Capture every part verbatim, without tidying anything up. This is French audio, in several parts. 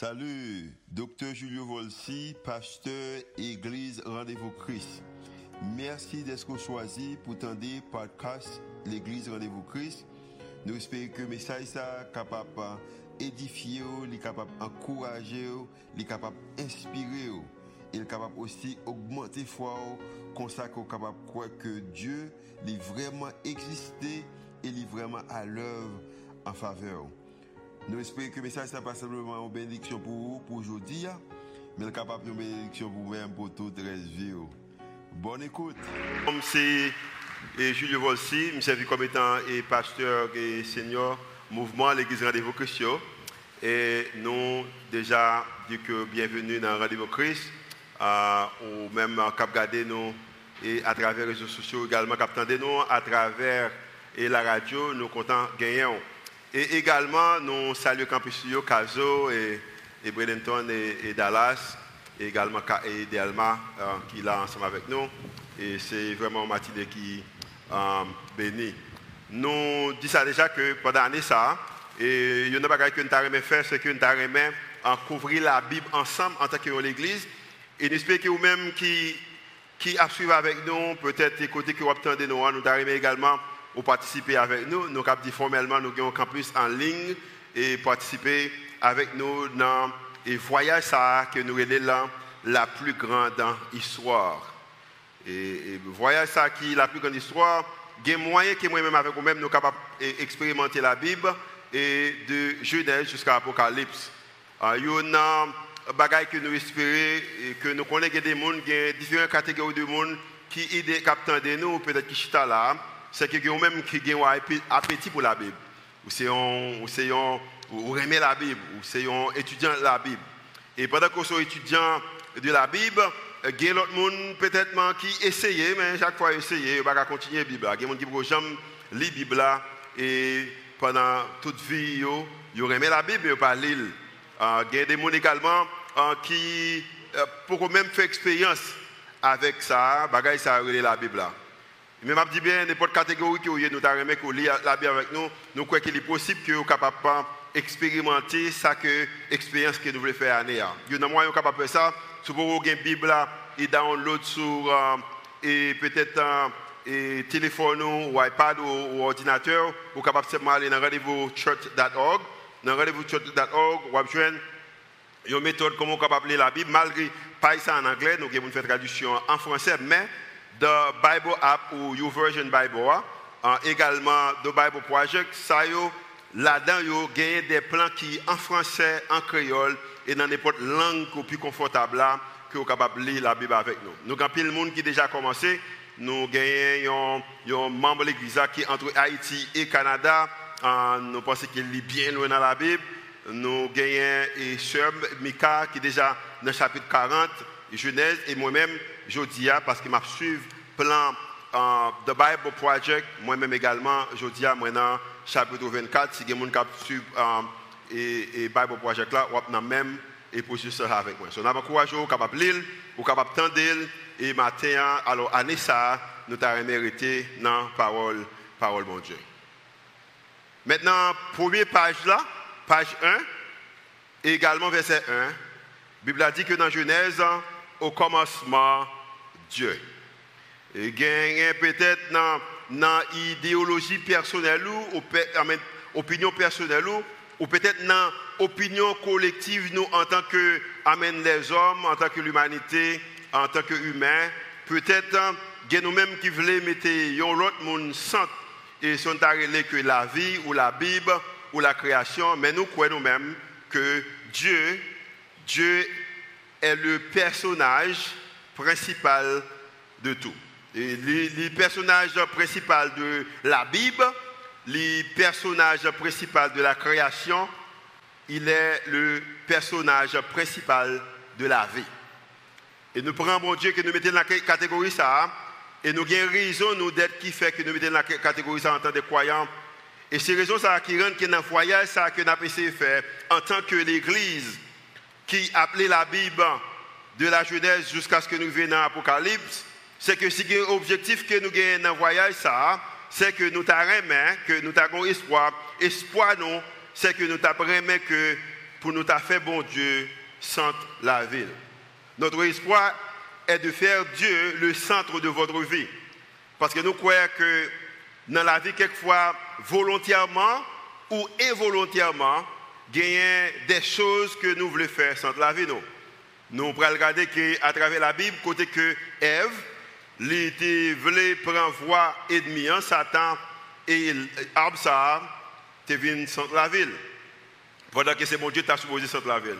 Salut, docteur Julio Volsi, pasteur Église Rendez-vous Christ. Merci d'être choisi pour tendre podcast l'Église Rendez-vous Christ. Nous espérons que le message est capable d'édifier, capable d'encourager, capable d'inspirer. Il est capable aussi d'augmenter la foi, consacrer capable de croire que Dieu est vraiment existé et est vraiment à l'œuvre en faveur. Nous espérons que le message n'est pas simplement une bénédiction pour vous, pour aujourd'hui, mais il est capable de une bénédiction pour vous-même, pour toute la vie. Bonne écoute. Comme c'est Julio Volsi, je suis comme étant et pasteur et senior mouvement à l'Église Rendez-vous Christ. Et nous, déjà, dit que bienvenue dans Rendez-vous Christ, euh, ou même cap garder nous et à travers les réseaux sociaux également, cap tendez nous à travers et la radio, nous comptons gagner. Et également, nous saluons Campus Kazo et, et Bredenton et, et Dallas, et également et Delma euh, qui est là ensemble avec nous. Et c'est vraiment Mathilde qui euh, bénit. Nous disons déjà que pendant l'année, ça, et il y a des choses que nous avons fait, c'est que nous avons couvert la Bible ensemble en tant qu'Église. Et nous espérons que vous-même qui, qui a suivi avec nous, peut-être les côtés que vous attendez, nous avons également ou participer avec nous. Nous avons dit formellement, nous avons un campus en ligne et participer avec nous dans le voyage ça que nous relève là la plus grande histoire. Et, et voyage ça qui est la plus grande histoire, il y a moyen que moi-même avec vous-même, nous sommes capables d'expérimenter la Bible et de Genèse jusqu'à Apocalypse. Il y a des bagailles que nous espérons, que nous connaissons des gens, il y a différentes catégories de gens qui sont de nous, peut-être qui sont là. C'est que vous même qui ont un appétit pour la Bible, ou c'est on, ou c'est on, ou aimez la Bible, ou c'est on étudiant de la Bible. Et pendant qu'on est étudiant de la Bible, il y a d'autres monde peut-être qui essayent, mais chaque fois essayer, on va continuer la Bible. Il y a des gens qui ne jamais lire la Bible et pendant toute vie, ils aiment la Bible, mais ils ne pas lire. Il y a des gens également qui, pour même faire expérience avec ça, bagaille ça relève la Bible. Mais je dis bien, n'importe quelle catégorie que vous avez, nous avons lu la Bible avec nous, nous croyons qu'il est possible que vous soyez capable d'expérimenter l'expérience que nous voulons faire à l'année. Vous êtes capable de faire ça, si vous avez une Bible, et download sur euh, et peut-être un euh, téléphone ou iPad ou, ou ordinateur, vous êtes capable de aller dans rendez-vous church dot org. Dans rendez-vous church dot org, vous avez une méthode comment vous pouvez lire la Bible, malgré pas ça en anglais, nous avons fait traduction en français, mais de Bible app ou YouVersion Bible, hein, également de Bible Project, ça yo, là-dedans yo gagne des plans qui en français, en créole et dans n'importe langue au plus confortable là que vous capable lire la Bible avec nous. Nous avons plein de monde qui déjà commencé, nous gagnons un membre de l'église qui entre Haïti et Canada, hein, nous pensons qu'il lit bien loin dans la Bible. Nous gagnons et sœur Mika qui déjà dans le chapitre quarante Genèse et moi-même Jodia, parce que m'a suivi plan euh, The Bible Project, moi-même également, Jodia, moi dans chapitre vingt-quatre, si quelqu'un qui suit et, et Bible Project là, on a même et processus avec moi. So, on a encouragé, on est capable de lire, on est capable de tendre, et matin, alors année ça, nous avons mérité dans la parole, parole bon Dieu. Maintenant, première page là, page un, et également verset un, la Bible a dit que dans Genèse, au commencement, Dieu. Et gagne peut-être dans dans idéologie personnelle ou opinion personnelle ou peut-être dans opinion collective nous en tant que amène les hommes, en tant que l'humanité, en tant que humain, peut-être gagne nous-mêmes qui voulons mettre l'autre monde centre et sont arrêtés que la vie ou la Bible ou la création, mais nous croyons nous-mêmes que Dieu Dieu est le personnage principal de tout. Et le, le personnage principal de la Bible, le personnage principal de la création, il est le personnage principal de la vie. Et nous prenons bon Dieu que nous mettons dans la catégorie ça, et nous avons raison nous d'être qui fait que nous mettons dans la catégorie ça en tant que croyants. Et c'est raison ça qui rend que dans le voyage ça que nous avons essayé de faire en tant que l'Église qui appelait la Bible de la Genèse jusqu'à ce que nous venions dans l'Apocalypse, c'est que si l'objectif que nous gagnons dans le voyage, ça, c'est que nous t'aimons, que nous avons espoir. Espoir, non, c'est que nous t'aimons que pour nous faire bon Dieu centre la ville. Notre espoir est de faire Dieu le centre de votre vie. Parce que nous croyons que dans la vie, quelquefois, volontairement ou involontairement, il y a des choses que nous voulons faire centre la vie. Nous, nous pourrons regarder qu'à travers la Bible, côté que Ève, l'été voulait prendre voie et demi, hein, Satan et Absar, tu es venu centre la ville. Pendant que c'est mon Dieu, tu as supposé centre la ville.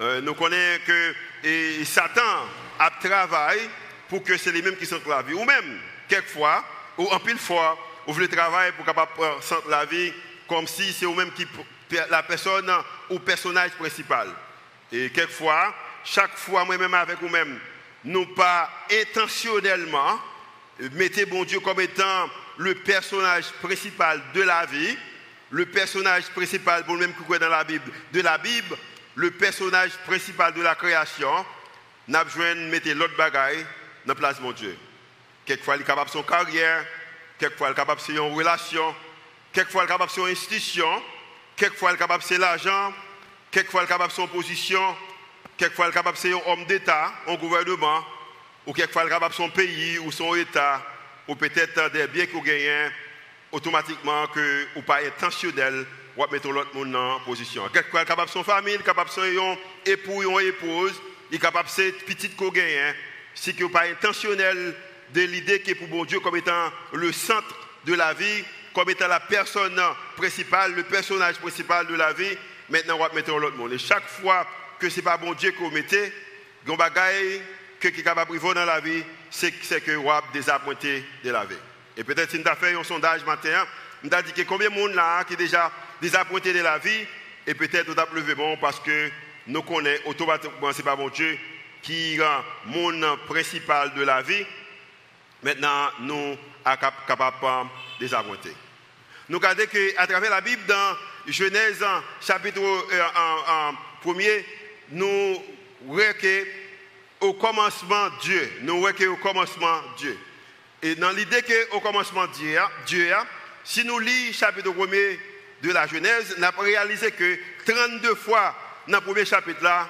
Euh, nous connaissons que et Satan a travaillé pour que c'est les mêmes qui centre la ville. Ou même, quelquefois, ou en pile fois, vous voulez travailler pour capable prendre centre la ville comme si c'est vous-même qui la personne ou personnage principal. Et quelquefois, chaque fois, moi-même avec vous-même, nous pas intentionnellement mettez bon Dieu comme étant le personnage principal de la vie, le personnage principal pour nous-mêmes qui croit dans la Bible, de la Bible, le personnage principal de la création, n'a besoin de mettre l'autre bagaille dans la place de mon Dieu. Quelquefois, il est capable de son carrière, quelquefois, il est capable de son relation, quelquefois, il est capable de son institution, quelquefois, il est capable de son l'argent, quelquefois, il est capable de son position, quelquefois, il est capable de son homme d'État, un gouvernement, ou quelquefois, il est capable de son pays ou son État, ou peut-être des biens qu'on gagne, automatiquement, que ou pas intentionnel, ou mettre l'autre monde en position. Quelquefois, il est capable de son famille, capable de son époux, son épouse, il est capable de ses petites qu'on gagne, si qu'on pas intentionnel de l'idée qui est pour bon Dieu comme étant le centre de la vie, comme étant la personne principale, le personnage principal de la vie, maintenant, on mettre l'autre monde. Et chaque fois que ce n'est pas bon Dieu qu'on mettait, il y a des bagailles qui est capable de vivre dans la vie, c'est que vous avez désappointé de la vie. Et peut-être si nous avons fait un sondage matin, nous avons dit que combien de monde là qui est déjà désappointé de la vie, et peut-être nous avons levé bon parce que nous connaissons automatiquement, ce n'est pas bon Dieu qui rend le monde principal de la vie. Maintenant, nous sommes capables de désappointer. Nous regardons qu'à travers la Bible, dans Genèse, chapitre premier, nous voyons qu'au commencement Dieu, nous voyons qu'au commencement Dieu. Et dans l'idée qu'au commencement Dieu, Dieu, si nous lisons le chapitre premier de la Genèse, nous avons réalisé que trente-deux fois dans le premier chapitre-là,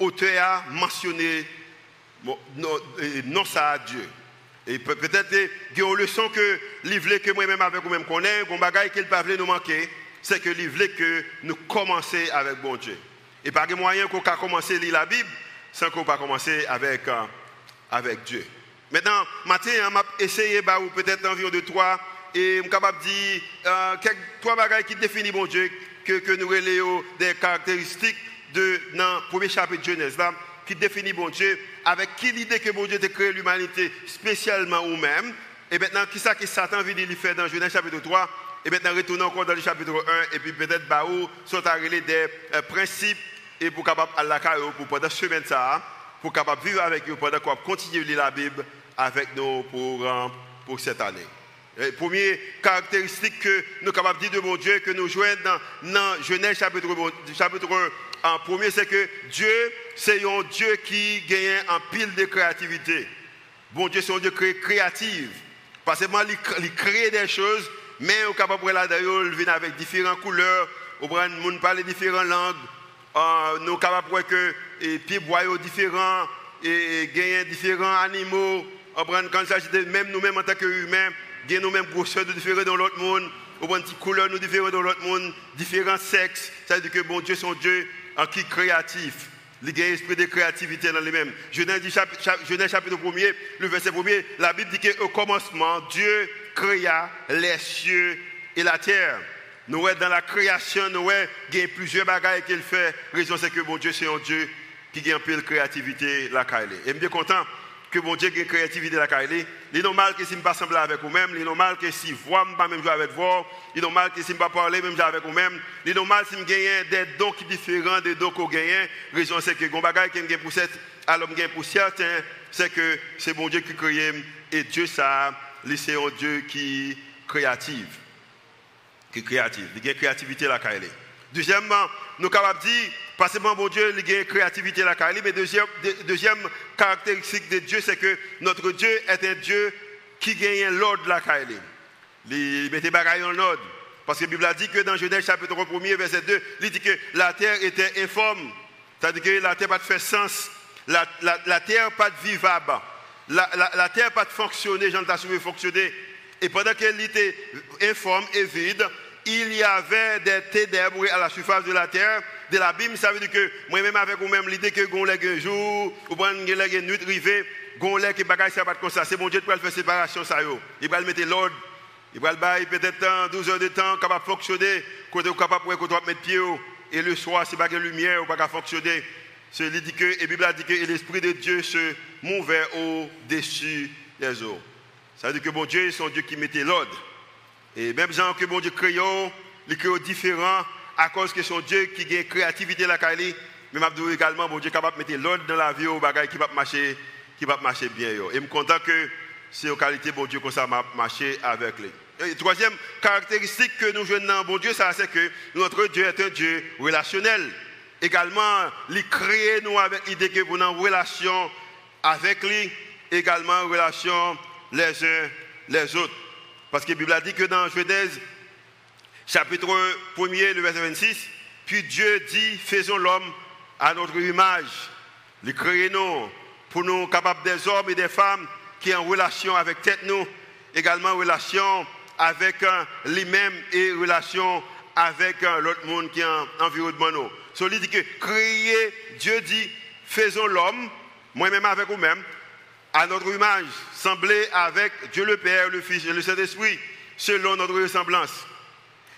l'auteur a mentionné non ça à Dieu. Et peut-être qu'il y a une leçon que l'ivlet que moi-même avec vous-même connaît, qu'on bagaille qu'il ne peut pas nous manquer, c'est que l'ivlet que nous commençons avec bon Dieu. Et par les moyens qu'on a commencé à lire la Bible, sans qu'on pas commencer avec, euh, avec Dieu. Maintenant, matin, je vais essayer bah, peut-être environ de trois, et je suis capable de dire euh, quelques, trois bagailles qui définissent bon Dieu, que, que nous relayons des caractéristiques de, dans le premier chapitre de Genèse. Là, qui définit bon Dieu, avec qui l'idée que bon Dieu a créé l'humanité spécialement ou même, et maintenant, qui ça que Satan veut lui faire dans Genèse chapitre trois, et maintenant, retournons encore dans le chapitre un, et puis peut-être, Baou, sont arrivés des euh, principes, et pour capable à la carrière, pour pendant semaine ça, pour capable vivre avec eux, pendant qu'on continue de lire la Bible avec nous pour, euh, pour cette année. La première caractéristique que nous sommes capables de dire de bon Dieu, que nous joignons dans, dans Genèse chapitre, chapitre un, en premier, c'est que Dieu, c'est un Dieu qui gagne en pile de créativité. Bon Dieu, c'est un Dieu créatif. Pas seulement il crée des choses, mais il est capable de venir avec différentes couleurs, il peut parler différentes langues, euh, nous sommes capables de faire boyer différents, et gagner différents animaux. Quand il s'agit de même nous-mêmes en tant qu'humains, nous avons nous-mêmes grosseurs différentes dans l'autre monde, nous avons des couleurs différentes dans l'autre monde, différents sexes. Ça veut dire que bon Dieu, c'est un Dieu qui est créatif. Il y a un esprit de créativité dans les mêmes. Genèse chapitre premier, le verset premier, la Bible dit qu'au commencement, Dieu créa les cieux et la terre. Nous voyons dans la création, nous voyons qu'il y a plusieurs bagailles qu'il fait. La raison c'est que bon Dieu, c'est un Dieu qui a un peu de créativité. La Kailé. Et je suis content que bon Dieu a une créativité. La Kailé. Il est normal que si je ne pas sembler avec vous-même, il est normal que si vous ne pas même jouer avec vous, il est normal que si je ne pas parler même jouer avec vous-même, il est normal si je gagne des dons différents des dons qu'on gagne. La raison c'est que les bagages que je gagne pour certains, alors je gagne pour certains, c'est que c'est bon Dieu qui crée et Dieu ça, c'est un Dieu qui est créatif, qui est créatif. Il y a une créativité la Kailé. Deuxièmement, nous sommes capables de dire, pas seulement bon Dieu, il y a une créativité la Kailé, mais deuxième, deuxième caractéristique de Dieu, c'est que notre Dieu est un Dieu qui gagne l'ordre la Kailé. Il met des bagailles en ordre. Parce que la Bible a dit que dans Genèse chapitre un, verset deux, il dit que la terre était informe. C'est-à-dire que la terre n'a pas de fait sens. La, la, la terre n'a pas de vivable. La, la, la terre n'a pas de fonctionner. Jean t'a soumis fonctionner. Et pendant qu'elle était informe et vide, il y avait des ténèbres à la surface de la terre. De l'abîme, ça veut dire que moi-même avec vous-même, l'idée que vous avez un jour, vous avez une nuit arrivée, vous avez des bagages, ça va comme ça. C'est bon Dieu qui va faire séparation. Ça, il va mettre l'ordre. Il va le peut-être douze heures de temps, capable de fonctionner, quand vous capable de mettre pied, et le soir, c'est pas que la lumière, vous ne pouvez pas fonctionner. C'est ce dit que, et la Bible dit que l'Esprit de Dieu se mouvait au-dessus des eaux. Ça veut dire que bon Dieu, c'est un Dieu qui mettait l'ordre. Et même gens que bon Dieu crée, il crée différents, à cause que son Dieu qui a une créativité la Kali, mais Mabdou également, bon Dieu est capable de mettre l'ordre dans la vie aux bagages qui va marcher, qui va marcher bien. Yo. Et je suis content que c'est aux qualités bon Dieu qu'on ça marcher avec lui. Et troisième caractéristique que nous jouons dans bon Dieu, c'est que notre Dieu est un Dieu relationnel. Également, il crée nous avec l'idée que nous avons une relation avec lui, également une relation les uns les autres. Parce que la Bible a dit que dans Genèse, chapitre un, le verset vingt-six, puis Dieu dit, faisons l'homme à notre image. Il crée nous pour nous capables des hommes et des femmes qui sont en relation avec tête nous, également en relation avec lui-même et en relation avec l'autre monde qui est en environnement nous. So, il dit que créer, Dieu dit, faisons l'homme, moi-même avec vous-même, à notre image, semblé avec Dieu le Père, le Fils et le Saint-Esprit, selon notre ressemblance.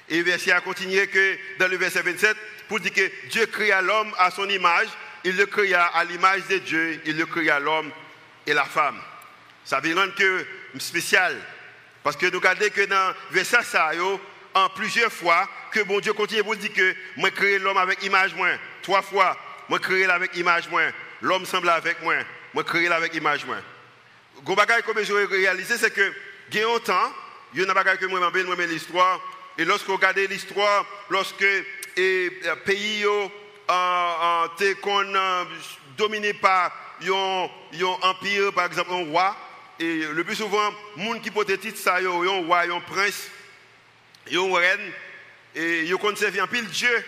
Et le verset a continué que dans le verset vingt-sept, pour dire que Dieu créa l'homme à son image, il le créa à l'image de Dieu, il le créa l'homme et la femme. Ça veut dire que c'est spécial. Parce que nous regardons que dans le verset ça, en plusieurs fois, que bon Dieu continue pour dire que moi créé l'homme avec image moins. Trois fois, moi créé avec image moins. L'homme semble avec moi, moi créé avec image moins. Gros bagage que je réalisé, c'est que gain autant, il y a un bagage que moi m'embête, moi l'histoire. Et lorsque vous regardez l'histoire, lorsque les pays sont dominés par un empire, par exemple un roi, et le plus souvent, les gens qui portent le titre, c'est un roi, un prince, une reine, et ils conservent un pile Dieu.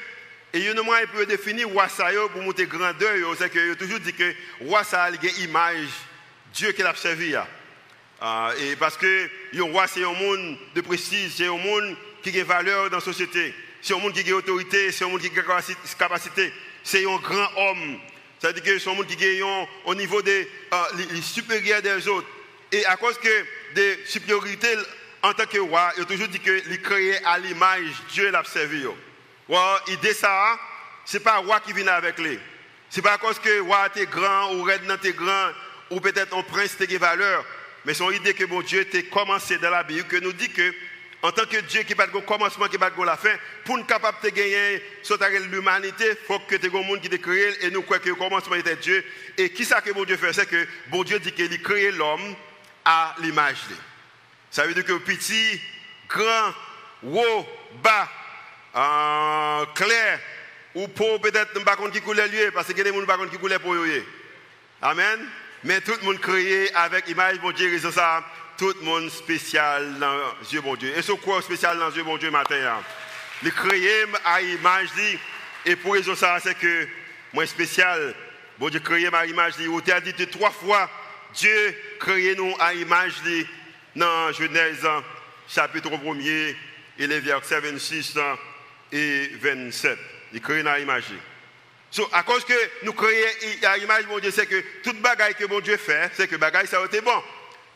Et ils ont défini le roi pour monter grandeur. C'est que ils toujours dit que le roi a une image, Dieu qui l'a servi. Et parce que le roi, c'est un monde de prestige, c'est un monde qui a une valeur dans la société, c'est un monde qui a une autorité, c'est un monde qui a une capacité, c'est un grand homme, c'est-à-dire que c'est un monde qui a un niveau de, euh, supérieur des autres. Et à cause que de supériorité en tant que roi, il a toujours dit que il créé à l'image, Dieu l'a servi. L'idée ça, ce n'est pas le roi qui vient avec lui. Ce n'est pas à cause que le roi est grand, ou le roi est grand, ou peut-être un prince a une valeur, mais c'est l'idée que bon Dieu a commencé dans la Bible, que nous dit que en tant que Dieu qui bat le commencement, qui bat la fin, pour nous capables de gagner l'humanité, il faut que tu aies un monde qui te crée et nous croyons que le commencement était Dieu. Et qui ça que bon Dieu fait, c'est que bon Dieu dit qu'il crée l'homme à l'image de lui. Ça veut dire que petit, grand, haut, bas, euh, clair, ou pauvre, peut-être un qui coule lui, parce qu'il y a des gens qui coulent pour lui. Amen. Mais tout le monde créé avec l'image de bon Dieu, c'est ça. Tout le monde spécial dans les yeux de mon Dieu. Et ce quoi spécial dans les yeux de mon Dieu matin? Le créer à l'image, et pour raison ça, c'est que moi spécial, bon Dieu créé à l'image. On t'a dit trois fois, Dieu créé nous à l'image dans Genèse chapitre un et les versets vingt-six et vingt-sept. Il crée à l'image. So, à cause que nous créons à l'image de mon Dieu, c'est que toute bagaille que mon Dieu fait, c'est que bagaille ça a été bon.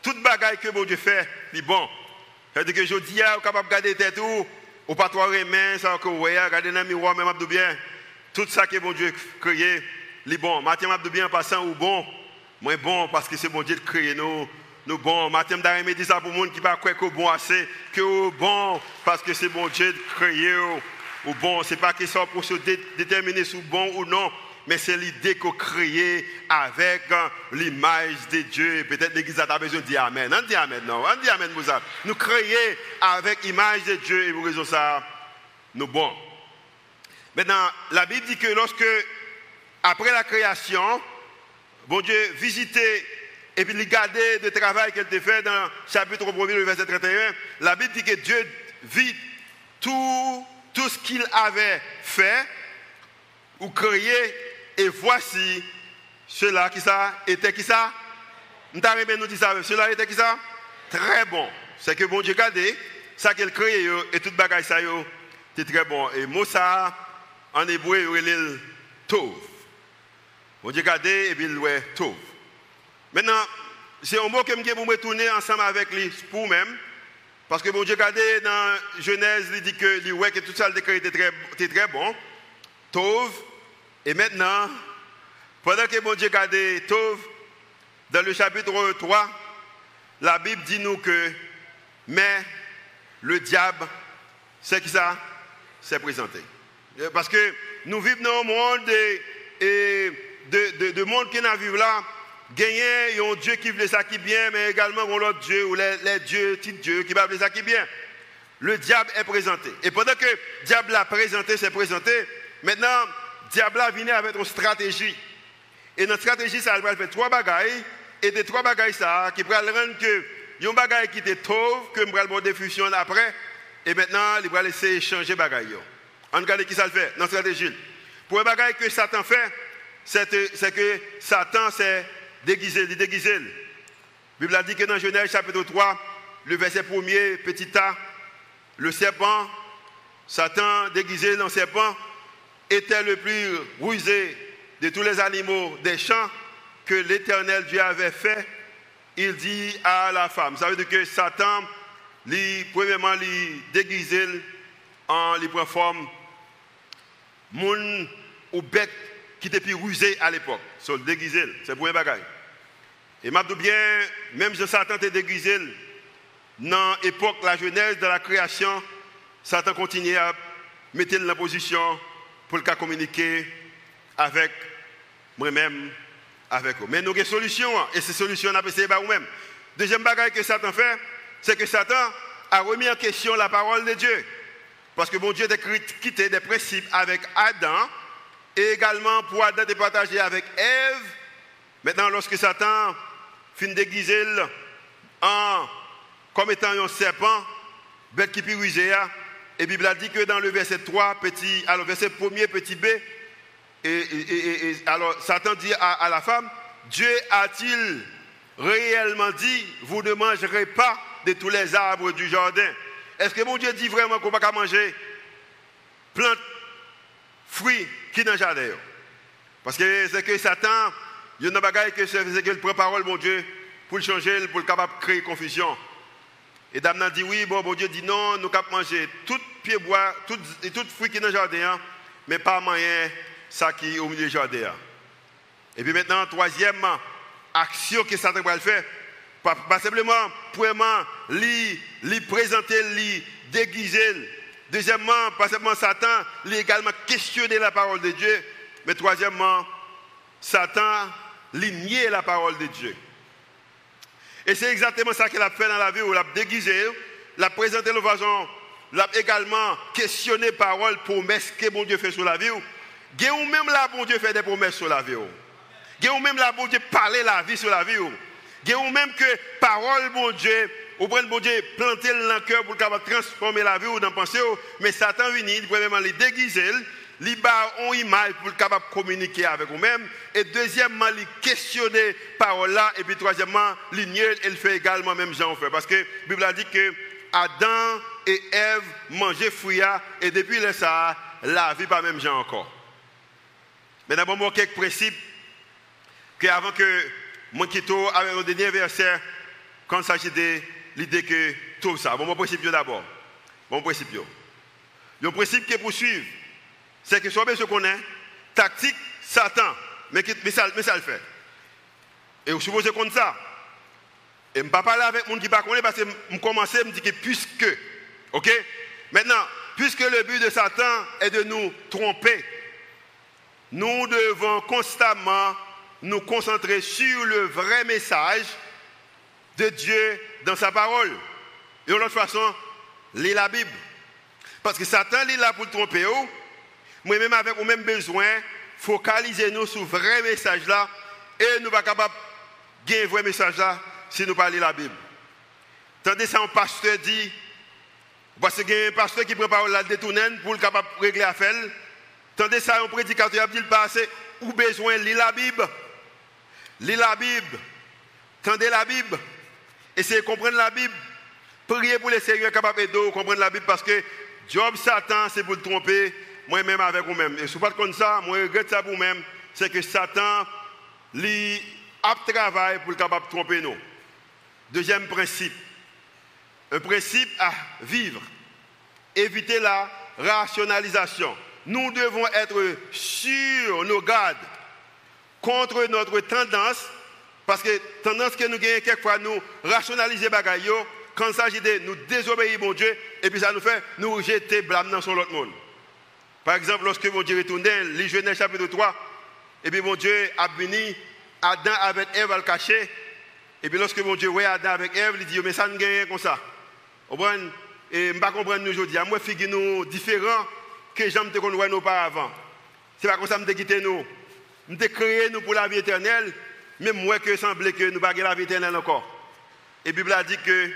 Toute bagaille que bon Dieu fait, c'est bon. C'est-à-dire que je dis, on est capable de garder tête ou, ou pas toi remettre, ça que ouais, regarder dans le miroir, même abdou bien. Tout ça que bon Dieu crée, c'est bon. Matin abdou bien en passant ou bon, moins bon parce que c'est bon Dieu qui crée nous, nous bon. Matin d'ailleurs me dit ça pour monde qui pas croire que bon assez, que bon parce que c'est bon Dieu qui crée ou bon. C'est pas que ça pour se dé, déterminer si bon ou non. Mais c'est l'idée qu'on crée avec l'image de Dieu. Peut-être l'église a besoin de dire Amen. On dit Amen, non? On dit Amen, Moussa. Nous créons avec l'image de Dieu et pour raison ça, nous bon. Maintenant, la Bible dit que lorsque, après la création, bon Dieu visitait et puis il gardait le travail qu'elle a fait dans le chapitre un, verset trente et un, la Bible dit que Dieu vit tout, tout ce qu'il avait fait ou créé, et voici cela qui ça était qui ça? Nous nous dit ça, cela était qui ça? Très bon. C'est que bon Dieu gardé, ça qu'il créé et toute bagaille ça c'est très bon. Et mot ça en hébreu il est tov. Bon Dieu gardé et puis il est tov. Maintenant, c'est un mot que je vais vous retourner ensemble avec lui pour vous-même. Parce que bon Dieu gardé dans Genèse, il dit que, il ouais, que tout ça le décret était très, très bon. Tov. Et maintenant, pendant que bon Dieu gardé Tov, dans le chapitre trois, la Bible dit nous que mais le diable, c'est qui ça? C'est présenté. Parce que nous vivons dans un monde et, et de, de, de monde qu'on a vécu là. Gagner, il y a un Dieu qui veut ça qui est bien, mais également il y a l'autre Dieu, ou les, les dieux, petits dieux, qui veulent ça qui est bien. Le diable est présenté. Et pendant que le diable l'a présenté, c'est présenté, maintenant, le diable a venu avec une stratégie. Et notre stratégie, ça va faire trois bagailles, et des trois bagailles, ça, qui vont rendre que, il y a une bagaille qui était tauve, que je vais avoir des fusions après, et maintenant, il va laisser changer bagaille. On regarde qui ça le fait, notre stratégie. Pour une bagaille que Satan fait, c'est que Satan, c'est déguisé, il déguisé. La Bible a dit que dans Genèse chapitre trois, le verset premier, petit a, le serpent, Satan déguisé dans le serpent, était le plus rusé de tous les animaux des champs que l'Éternel Dieu avait fait. Il dit à la femme. Ça veut dire que Satan, lui, premièrement, lui déguisé en libre forme, moun ou bête qui était plus rusé à l'époque. So, déguisé, c'est pour un bagage. Et m'a dit bien, même si Satan était déguisé, dans l'époque, la Genèse, de la création, Satan continuait à mettre dans la position pour le communiquer avec moi-même, avec eux. Mais nous avons une solution, et ces solutions, on a essayé par nous-mêmes. Deuxième bagage que Satan fait, c'est que Satan a remis en question la parole de Dieu. Parce que bon Dieu a quitté des principes avec Adam, et également pour Adam de partager avec Ève. Maintenant, lorsque Satan finit déguisé en comme étant un serpent, bête qui piruisait, et Bible a dit que dans le verset trois, petit, alors verset premier, petit b, et, et, et, et alors Satan dit à, à la femme, Dieu a-t-il réellement dit, vous ne mangerez pas de tous les arbres du jardin? Est-ce que mon Dieu dit vraiment qu'on ne peut pas manger plantes, fruits qui dans le jardin? Parce que c'est que Satan, il y a des bagailles que c'est qu'il prend parole, mon Dieu, pour le changer, pour le capable de créer confusion. Et Damna dit oui, bon, bon Dieu dit non, nous capons manger tout pied bois, tout, et tout fruit qui dans le jardin, mais pas moyen, ça qui est au milieu du jardin. Et puis maintenant, troisième action que Satan va le faire, pas, pas simplement, premièrement, lui présenter, lui déguiser. Deuxièmement, pas seulement Satan, il a également questionné la parole de Dieu. Mais troisièmement, Satan, il niait la parole de Dieu. Et c'est exactement ça qu'il a fait dans la vie, où il a déguisé, il a présenté le façon, il a également questionné la parole, promesse que bon Dieu fait sur la vie. Il y a même là, bon Dieu fait des promesses sur la vie. Il y a même là, bon Dieu parler la vie sur la vie. Il y a même que parole, bon Dieu, ou bien, bon Dieu, planter le cœur pour transformer la vie ou dans penser, mais Satan vient, il premièrement les déguiser, il bat une image pour capable communiquer avec vous-même, et deuxièmement, il questionner parole là, et puis troisièmement, il nier, il fait également même Jean fait, parce que la Bible a dit que Adam et Ève mangeaient fruits, et depuis là, ça, la vie pas même Jean encore. Mais d'abord, moi, quelques principes, que avant que mon quito avec le dernier verset, quand il s'agit de l'idée que tout ça, bon, mon principe d'abord, mon principe. Le principe qui poursuit, c'est que soit bien ce qu'on est, tactique, Satan, mais, mais, ça, mais ça le fait. Et je suppose qu'on dit ça. Et je ne vais pas parler avec les gens qui ne connaissent pas, parce que je commence à me dire que puisque, ok? Maintenant, puisque le but de Satan est de nous tromper, nous devons constamment nous concentrer sur le vrai message de Dieu dans sa parole. Et de l'autre façon, lis la Bible. Parce que Satan lit là pour le tromper. Moi-même, avec le même besoin, focalisez-nous sur le vrai message là. Et nous ne sommes pas capables de gagner le vrai message là si nous ne lisons pas la Bible. Tandis que un pasteur dit, Parce qu'il y a un pasteur qui prépare la détournée pour le capable de régler l'affaire. Tandis que un prédicateur dit le passé, ou besoin de lire la Bible. Lire la Bible. Tendez la Bible. Essayez de comprendre la Bible. Priez pour les Seigneurs capables de comprendre la Bible parce que job Satan, c'est pour le tromper, moi-même avec vous-même. Et si vous ne comprenez pas ça, moi je regrette ça pour vous-même, c'est que Satan lui a travaillé pour le capable de tromper nous. Deuxième principe, un principe à vivre. Éviter la rationalisation. Nous devons être sur nos gardes contre notre tendance, parce que tendance que nous gagnons quelquefois, nous rationaliser les choses. Quand il s'agit de nous désobéir, mon Dieu, et puis ça nous fait nous rejeter blâme dans son autre monde. Par exemple, lorsque mon Dieu retourne, lit Genèse chapitre trois, et puis mon Dieu a béni Adam avec Ève à le cacher, et puis lorsque mon Dieu voit Adam avec Ève, il dit, mais ça ne gagne comme ça. Et je ne comprends pas nous aujourd'hui. Moi, je suis nous différent que j'aime te connaître nous auparavant. Ce n'est pas comme ça que je quitte nous. Je te créé nous pour la vie éternelle, mais moi, que semblait que nous n'avons la vie éternelle encore. Et puis la Bible a dit que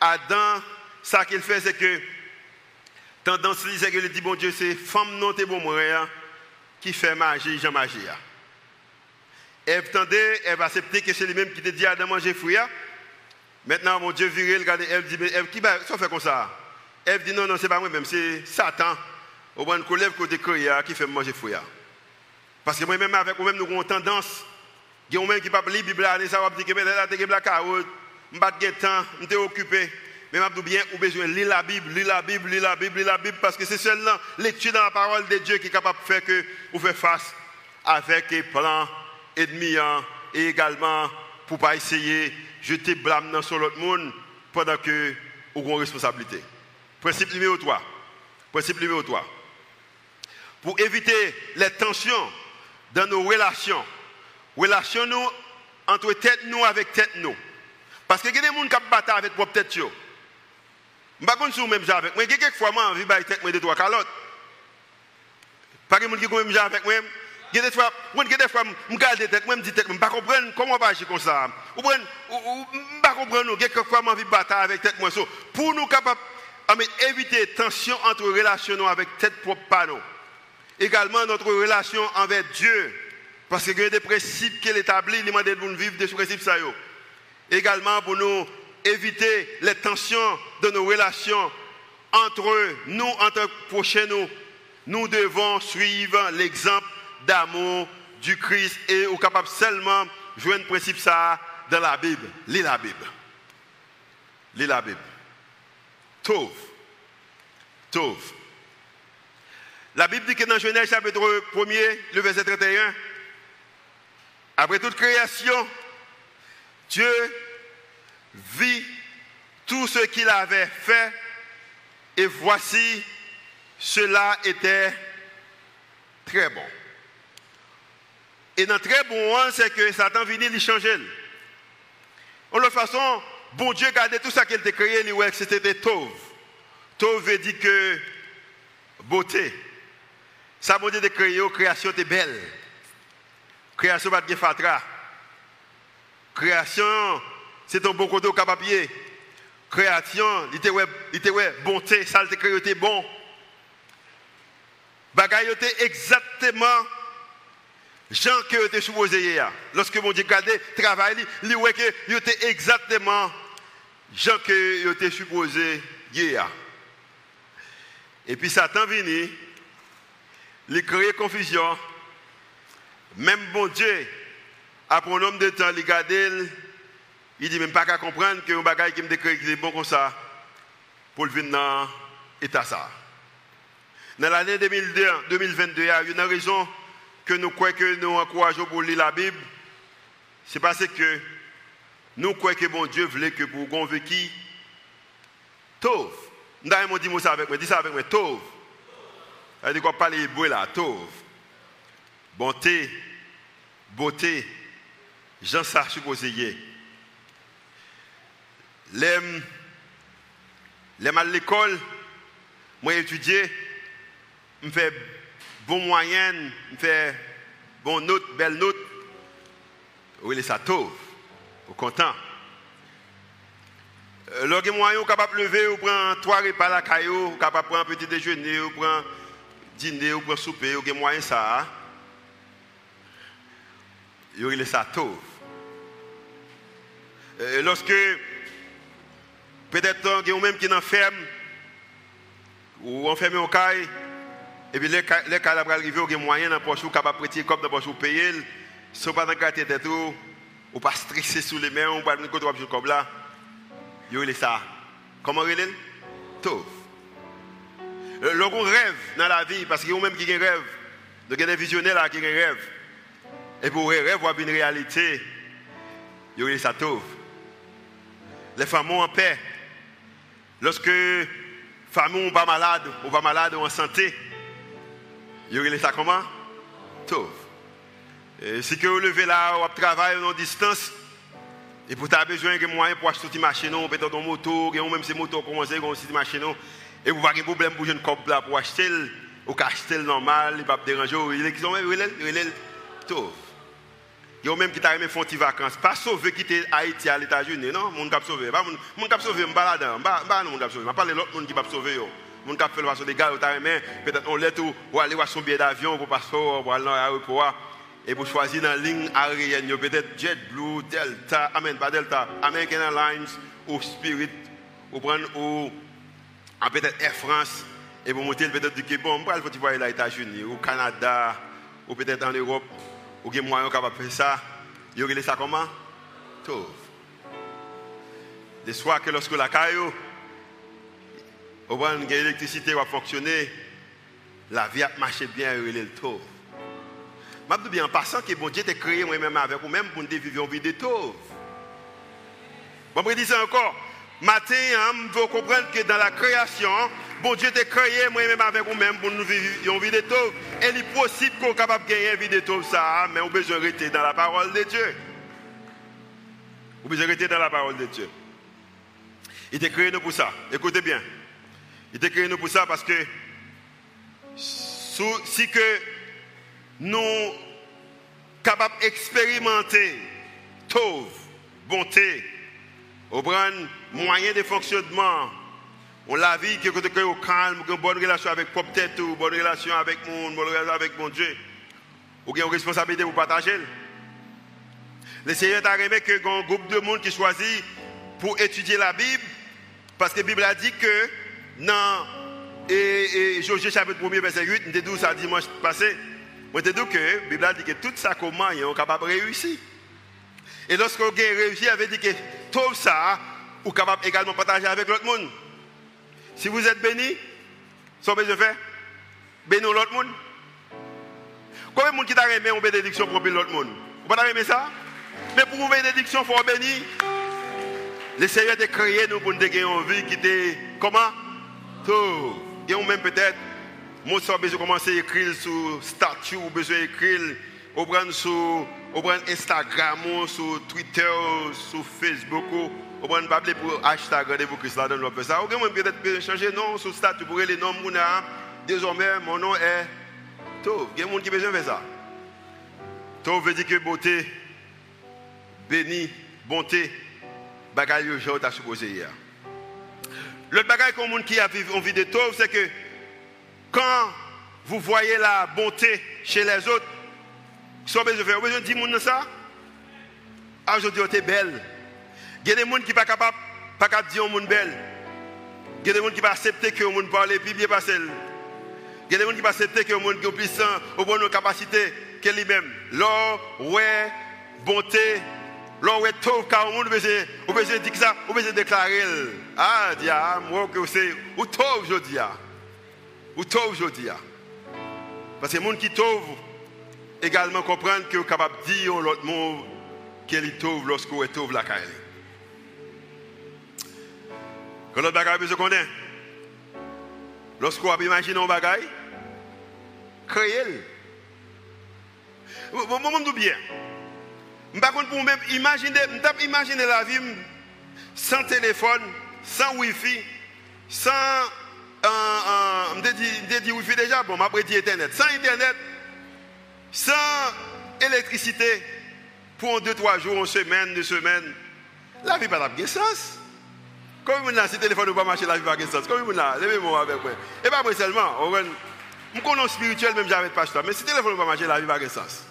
Adam, ça qu'il fait, c'est que tendance, c'est qu'il dit, bon Dieu, c'est femme non t'es bon moi qui fait magie, j'en magie. Ève tendait, Ève acceptait que c'est lui-même qui te dit Adam manger fruit. Maintenant, mon Dieu viré, regardez, Ève dit, mais Ève, qui va ça fait comme ça? Ève dit, non, non, c'est pas moi-même, c'est Satan. Au bon collègue côté créa qui fait manger fruit. Parce que moi-même, avec moi-même, nous avons tendance, il y a même qui ne peut pas lire la Bible, aller savoir dire que là, tu as la carotte. Je n'ai pas de temps, je suis occupé. Mais je dis bien, vous avez besoin de lire la Bible, lire la Bible, lire la Bible, lire la Bible, parce que c'est seulement l'étude dans la parole de Dieu qui est capable de faire que vous faites face avec les plans et demi et également pour ne pas essayer de jeter blâme dans sur l'autre monde pendant que vous avez une responsabilité. Principe numéro trois. Principe numéro trois. Pour éviter les tensions dans nos relations, relations nous, entre tête nous avec tête nous. Parce que y a des gens qui battent avec propre tête. Je ne sais pas si vous même avec moi. Quelquefois, je vis avec tête de trois calottes. Pas de gens qui même avec moi. Des fois, je garde tête, je me dis tête, je ne comprends pas comment on agit comme ça. Je ne comprends pas. Quelquefois, je vis battre avec tête. Pour nous capables d'éviter les tensions entre relations avec tête propre panneau. Également, notre relation envers Dieu. Parce qu'il y a des principes qu'il établit, il demande de nous vivre de ce principe-là. Également pour nous éviter les tensions de nos relations entre nous, entre prochains nous. Nous devons suivre l'exemple d'amour du Christ et au capable seulement joindre le principe ça dans la Bible. Lisez la Bible. Lisez la Bible. Tov. Tov. La Bible dit que dans Genèse chapitre premier, le verset trente et un, après toute création, Dieu vit tout ce qu'il avait fait et voici, cela était très bon. Et dans très bon, c'est que Satan vient lui changer. De toute façon, bon Dieu gardait tout ça qu'il a créé, il dit que c'était Tov. Tov veut dire que beauté. Ça veut dire que la création était belle. La création n'est pas de fatra. Création, c'est un bon côté au papier. Création, il était bonté, ça le créé, était bon. Bagaille était exactement Jean que était supposé. Lorsque mon Dieu regardait, travail, il voit que était exactement Jean que était supposé. Et puis Satan vient, il crée confusion. Même bon Dieu. Après un homme de temps, il regarde, il dit même pas qu'à comprendre que un bagage qui me décrit est bon comme ça pour le venir dans l'état ça. Dans l'année deux mille vingt-deux, il y a une raison que nous croyons que nous encourageons pour lire la Bible, c'est parce que nous croyons que bon Dieu voulait que pour qu'on vive qui Tov. D'ailleurs, on dit ça avec moi, dis ça avec moi, Tov. Elle dit qu'on parle hébreu là, Tov. Bonté, beauté. Jean ça supposé. L'aime, l'aime à l'école, moi étudier, me fait bon moyenne, me fait bon note, belle note. Oui, les ça tôt, au content. Lorsque moyen vous capable lever, vous prend trois repas la caillou, vous capable prendre petit déjeuner, vous prend dîner, vous prend souper, vous avez moyen ça. Vous avez ça tôt. Lorsque peut-être vous même qui enferme ou enfermé au caille et puis les les cadavres arrivés, vous avez moyen dans poche, vous capable prêter comme dans poche vous payer, sans pas dans quartier tête ou ou pas stresser sous les mains, ou pas de côté comme là. Yo les ça. Comment relève? Tov. Le gros rêve dans la vie, parce qu'il y a même qui a un rêve. Donc il y a des visionnaires là qui ont un rêve. Et pour un rêve, il y a une réalité. Yo les ça tov. Les femmes ont en paix. Lorsque les femmes sont pas malades, ou pas malades ou en santé, yo les ça comment? Tov. Si que vous levez là, vous travaillez en distance. Et pour t'as besoin de moyens pour acheter une machine, ou peut-être une moto, ou même ces motos commencent à acheter une machine, et vous n'avez pas de problème pour une coupe là pour acheter, ou acheter normal, il ne va pas déranger, ils ont même tout. Ils ont même qui t'a aimé faire des vacances, pas sauver quitter Haïti à l'États-Unis, non, mon cap sauver, pas mon cap sauver, me balade, pas mon cap sauver, pas les autres monde qui va sauver yo. Mon cap fait le façon des gars, t'as aimé peut-être on l'est ou aller voir son billet d'avion pour passer pour aller à l'aéroport. Et pour choisir dans la ligne aérienne, peut-être JetBlue, Delta, Amen, pas Delta, American Airlines, ou Spirit, ou peut-être Air France, et pour monter peut-être du Québec, on va aller aux États-Unis, au Canada, ou peut-être en Europe, ou des moyens capables de faire ça. Vous regardez ça comment? Tout. Des soirs que lorsque la caillou, on va avoir l'électricité va fonctionner, la vie a marché bien, vous regardez le tout. Je dis bien en passant que bon Dieu t'a créé moi-même avec vous-même pour nous vivre une vie de tauve. Je me dis ça encore. Matin, il faut comprendre que dans la création, bon Dieu t'a créé moi-même avec vous-même pour nous vivre une vie de tauve. Et il est possible qu'on soit capable de gagner une vie de tauve, mais on a besoin de rester dans la parole de Dieu. On a besoin de rester dans la parole de Dieu. Il t'a créé nous pour ça. Écoutez bien. Il t'a créé nous pour ça parce que si que nous sommes capables d'expérimenter tov, bonté, au prendre moyen de fonctionnement. On la vie qui est au calme, une bonne relation avec propre tête, une bonne relation avec mon, bonne relation avec mon Dieu. Ou une responsabilité pour partager. Le Seigneur t'a remis que un groupe de monde qui choisit pour étudier la Bible, parce que la Bible a dit que dans et, et, Josué chapitre un verset huit, nous avons dit ça dimanche passé. Je te dis que la Bible dit que tout ça, comment ils sont capables de réussir. Et lorsque vous avez réussi, elle dit que tout ça, vous êtes capable également de partager avec l'autre monde. Si vous êtes béni, sans besoin de faire, béni l'autre monde. Combien de monde qui t'a aimé une bénédiction pour bénir l'autre monde? Vous ne pouvez pas aimer ça? Mais pour une bénédiction, il faut bénir. Le Seigneur a créé nous pour nous gagner une vie qui était comment? Tout. Et on même peut-être. Moi, j'ai besoin de commencer à écrire sur statut, j'ai besoin d'écrire sur Instagram, sur Twitter, sur Facebook, j'ai besoin de pour hashtag Rendez-vous Christ. J'ai peut-être changer de nom sur statut pour les noms. Désormais, mon nom est Tov. Il y a des gens qui ont besoin de ça. Tov veut dire que beauté, béni, bonté, bagaille que j'ai supposé hier. L'autre bagaille qu'on monde qui a envie de Tov, c'est que quand vous voyez la bonté chez les autres, vous avez besoin de dire ça. Ah, je dis, vous êtes belle. Il y a des gens qui ne sont pas capables de dire que vous êtes belle. Il y a des gens qui ne acceptent pas que vous parlez bien parce que il y a des gens qui ne acceptent pas que vous êtes puissant, au bon de capacité que lui-même. L'or, ouais, bonté, l'or, ouais, tout, car vous avez besoin de dire ça, vous avez besoin de déclarer. Ah, Dieu, moi, que c'est, ou tout, je dis. Ou tôt aujourd'hui. Parce que les gens qui tôt également comprennent que vous êtes capable de dire l'autre mot qu'elle est tôt lorsque vous êtes tôt la caille. Quand l'autre bagaille besoin qu'on est, lorsque vous imaginez un bagaille, créez-le. Vous me dites bien. Je ne même imaginer, imaginer la vie sans téléphone, sans wifi, sans. Je me dis Wi-Fi déjà, bon, je me dis Internet. Sans Internet, sans électricité, pour deux, trois jours, une semaine, deux semaines, la vie n'a pas de sens. Comme vous si le téléphone ne va pas marcher, la vie va pas sens. Comme vous là, levez-moi avec moi. Et pas moi seulement. Je connais spirituel, même j'avais pas ça. Mais si le téléphone ne va pas marcher, la vie va pas sens.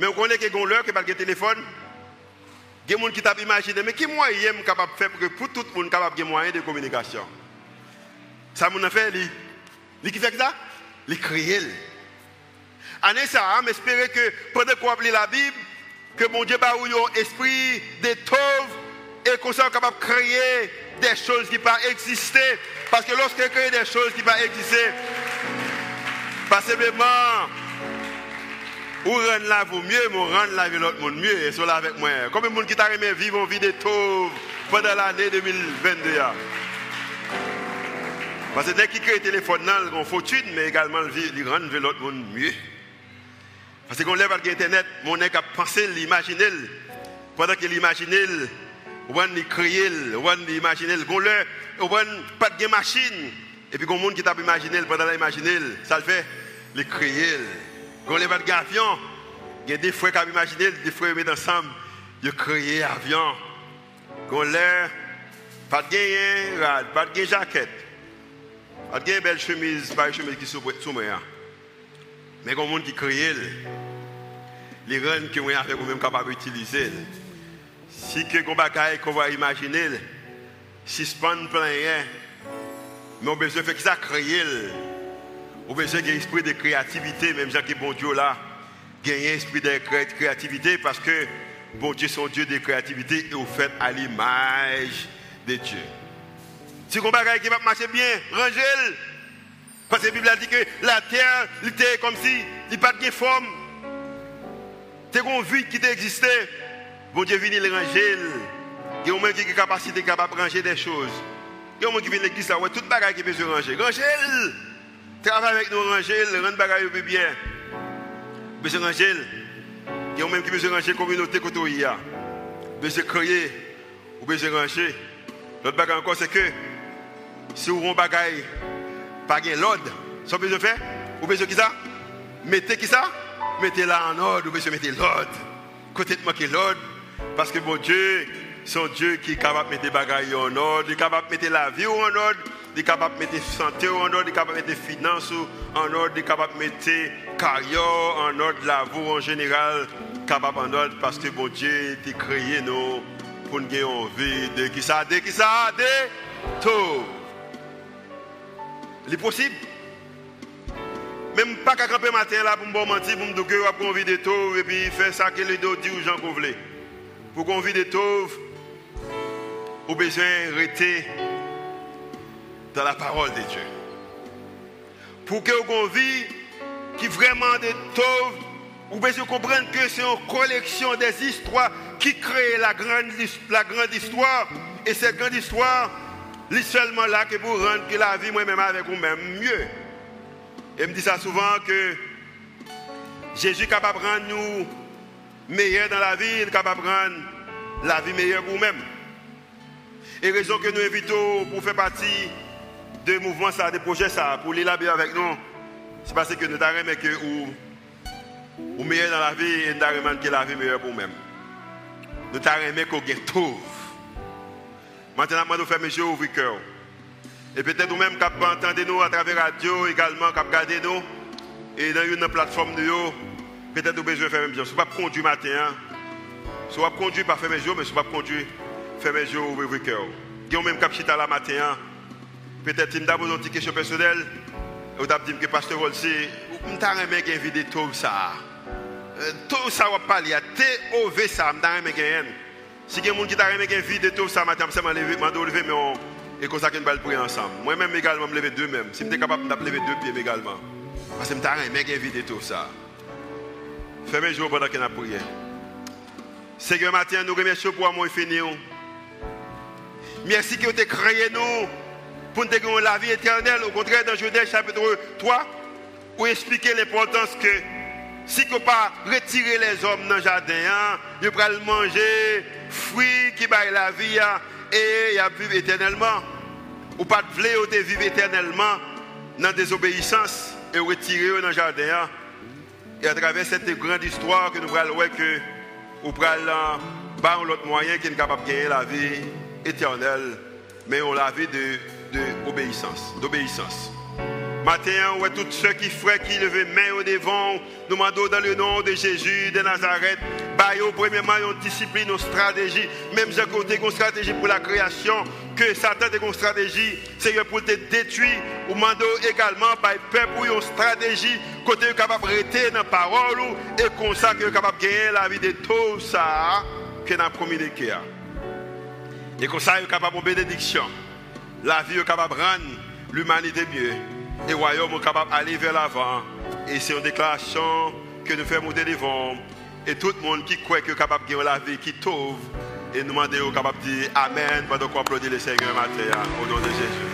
Mais vous connaissez qu'il y a l'heure, qu'il n'y a pas de téléphone. Il y a des gens qui tapent imaginer. Mais qui moyen est capable de faire pour que pour tout le monde capable de moyen de communication? Ça, mon affaire, lui qui fait ça? Lui créer. Année ça, j'espère que pendant qu'on applique la Bible, que mon Dieu va avoir un esprit de tauve et qu'on soit capable de créer des choses qui ne peuvent pas exister. Parce que lorsqu'on crée des choses qui ne peuvent pas exister, pas simplement, ou rendre la vie mieux, mais rendre la vie l'autre monde mieux. Et cela avec moi. Combien de monde qui t'a aimé vivre une vie de tauve pendant l'année deux mille vingt-deux? Parce que dès qu'il crée le téléphone, il y a une fortune, mais également il rend l'autre monde mieux. Parce qu'on lève avec Internet, mon nez a pensé, l'imaginer. Pendant qu'il l'imagine, il crée, il imagine, il n'y a pas de machine. Et puis, il y a des gens qui t'a imaginé, pendant qu'il l'imagine, ça le fait, il crée. Quand on lève avec avion, il y a des fois qui ont imaginé, des fois ils mettent ensemble, ils créent avion. Quand on lève, pas de gain, pas de jaquette. Il y a des belles chemises, pas des chemises qui sont soumères. Mais quand le monde qui crée, les rennes qui ont fait qu'on est capable d'utiliser. Si on va imaginer, si on plein rien, mais on a besoin de ça créer. On a besoin d'un esprit de créativité, même gens qui bon Dieu là, gagner un esprit de créativité parce que bon Dieu son Dieu de créativité et au fait à l'image de Dieu. Si on bagaille qui va marcher bien, rangez-le. Parce que la Bible dit que la terre, elle était comme si elle n'avait pas de forme. C'est un vide qui existait. Bon Dieu vient le ranger. Il y a des gens qui ont une capacité de ranger des choses. Il y a des gens qui viennent à l'église, tout le bagaille qui peut se ranger. Rangez-le. Travaille avec nous, rangez-le. Rende bagaille au plus bien. Il faut ranger. Il y a des gens qui peuvent ranger la communauté que tu as. Il faut créer. Il faut ranger. L'autre bagaille encore, c'est que si vous avez un bagaille, pas de l'ordre. Ce que vous faites, vous pouvez qui ça? Mettez qui ça? Mettez là en ordre, vous pouvez mettre l'ordre. Côté de moi qui est l'ordre. Parce que mon Dieu, son Dieu qui est capable de mettre les bagailles en ordre, il est capable de mettre la vie en ordre, il est capable de mettre la santé en ordre, il est capable de mettre les finances en ordre, il est capable de mettre la carrière en ordre, la vie en général, capable en ordre. Parce que mon Dieu, il a créé nous pour nous avoir envie de qui ça? De qui ça? De tout. C'est possible. Même pas qu'à camper matin là pour me mentir, pour me dire que je vais convier des tauves et puis faire ça que les deux disent aux gens qu'on veut. Pour convier des tauves, au besoin rester dans la parole de Dieu. Pour que vous conviez qui vraiment des tauves, vous besoin comprendre que c'est une collection des histoires qui crée la grande, la grande histoire. Et cette grande histoire, c'est seulement là que pour rendre que la vie moi-même avec vous-même mieux. Et me dit ça souvent que Jésus est capable de rendre nous meilleurs dans la vie, il est capable de rendre la vie meilleure pour vous-même. Et raison que nous invitons pour faire partie de mouvements, ça, des projets, ça, pour l'élaborer avec nous, c'est parce que nous avons que nous meilleurs dans la vie et nous avons que la vie meilleure pour vous-même. Nous avons qu'on gagne tout. Maintenant, nous faisons mes yeux ouvrir le cœur. Et peut-être nous-mêmes qui entendez nous à travers la radio, également qui regardez nous, et dans une plateforme de nous, peut-être nous avons besoin de faire mes yeux. Si vous ne pouvez pas conduire matin, si vous ne pouvez pas conduire, pas faire mes yeux, mais si vous ne pouvez pas conduire, faire mes yeux ouvrir le cœur. Si vous même qui là matin, peut-être que vous avez une petite question personnelle, et vous avez dit que le pasteur Volsi, vous avez invité tout ça. Tout ça, vous avez parlé, vous avez ça, vous avez invité. Si quelqu'un qui t'a remis une vie de tout ça matin, je me lever, mais on est comme ça qu'on va le prier ensemble. Moi-même également, je me lève deux mêmes. Si je suis capable de me lever deux pieds également. Parce que je me remis une vie de tout ça. Fermez le jour pendant qu'on a prié. Seigneur, matin, nous remercions pour l'amour infini. Merci que tu as créé nous pour nous donner la vie éternelle. Au contraire, dans Genèse chapitre trois, où expliquer l'importance que si on ne peut pas retirer les hommes dans le jardin, ils peuvent manger. Fruits qui baillent la vie et y a vivre éternellement. Ou pas de vle ou de vivre éternellement dans désobéissance et retirer dans le jardin. Et à travers cette grande histoire que nous allons voir que nous allons par l'autre moyen qui est capable de gagner la vie éternelle, mais on l'a vu de, de obéissance, d'obéissance. Matin, ouais, tous ceux qui frères qui levent main au devant, nous demandons dans le nom de Jésus de Nazareth, baillons premièrement une discipline, une stratégie, même si on a une stratégie pour la création, que Satan a une stratégie, Seigneur, pour te détruire, nous demandons également, par peuple, pour une stratégie, côté capable de rester dans la parole, et comme ça, que capable de gagner la vie de tout ça, que nous avons promis de faire. Et comme ça, nous sommes capables de bénédiction. La vie est capable de rendre l'humanité mieux. Et le royaume est capable d'aller vers l'avant. Et c'est une déclaration que nous faisons monter devant. Et tout le monde qui croit que est capable de gagner la vie, qui trouve, et nous demandons capable de dire Amen pendant qu'on applaudit le Seigneur matin. Au nom de Jésus.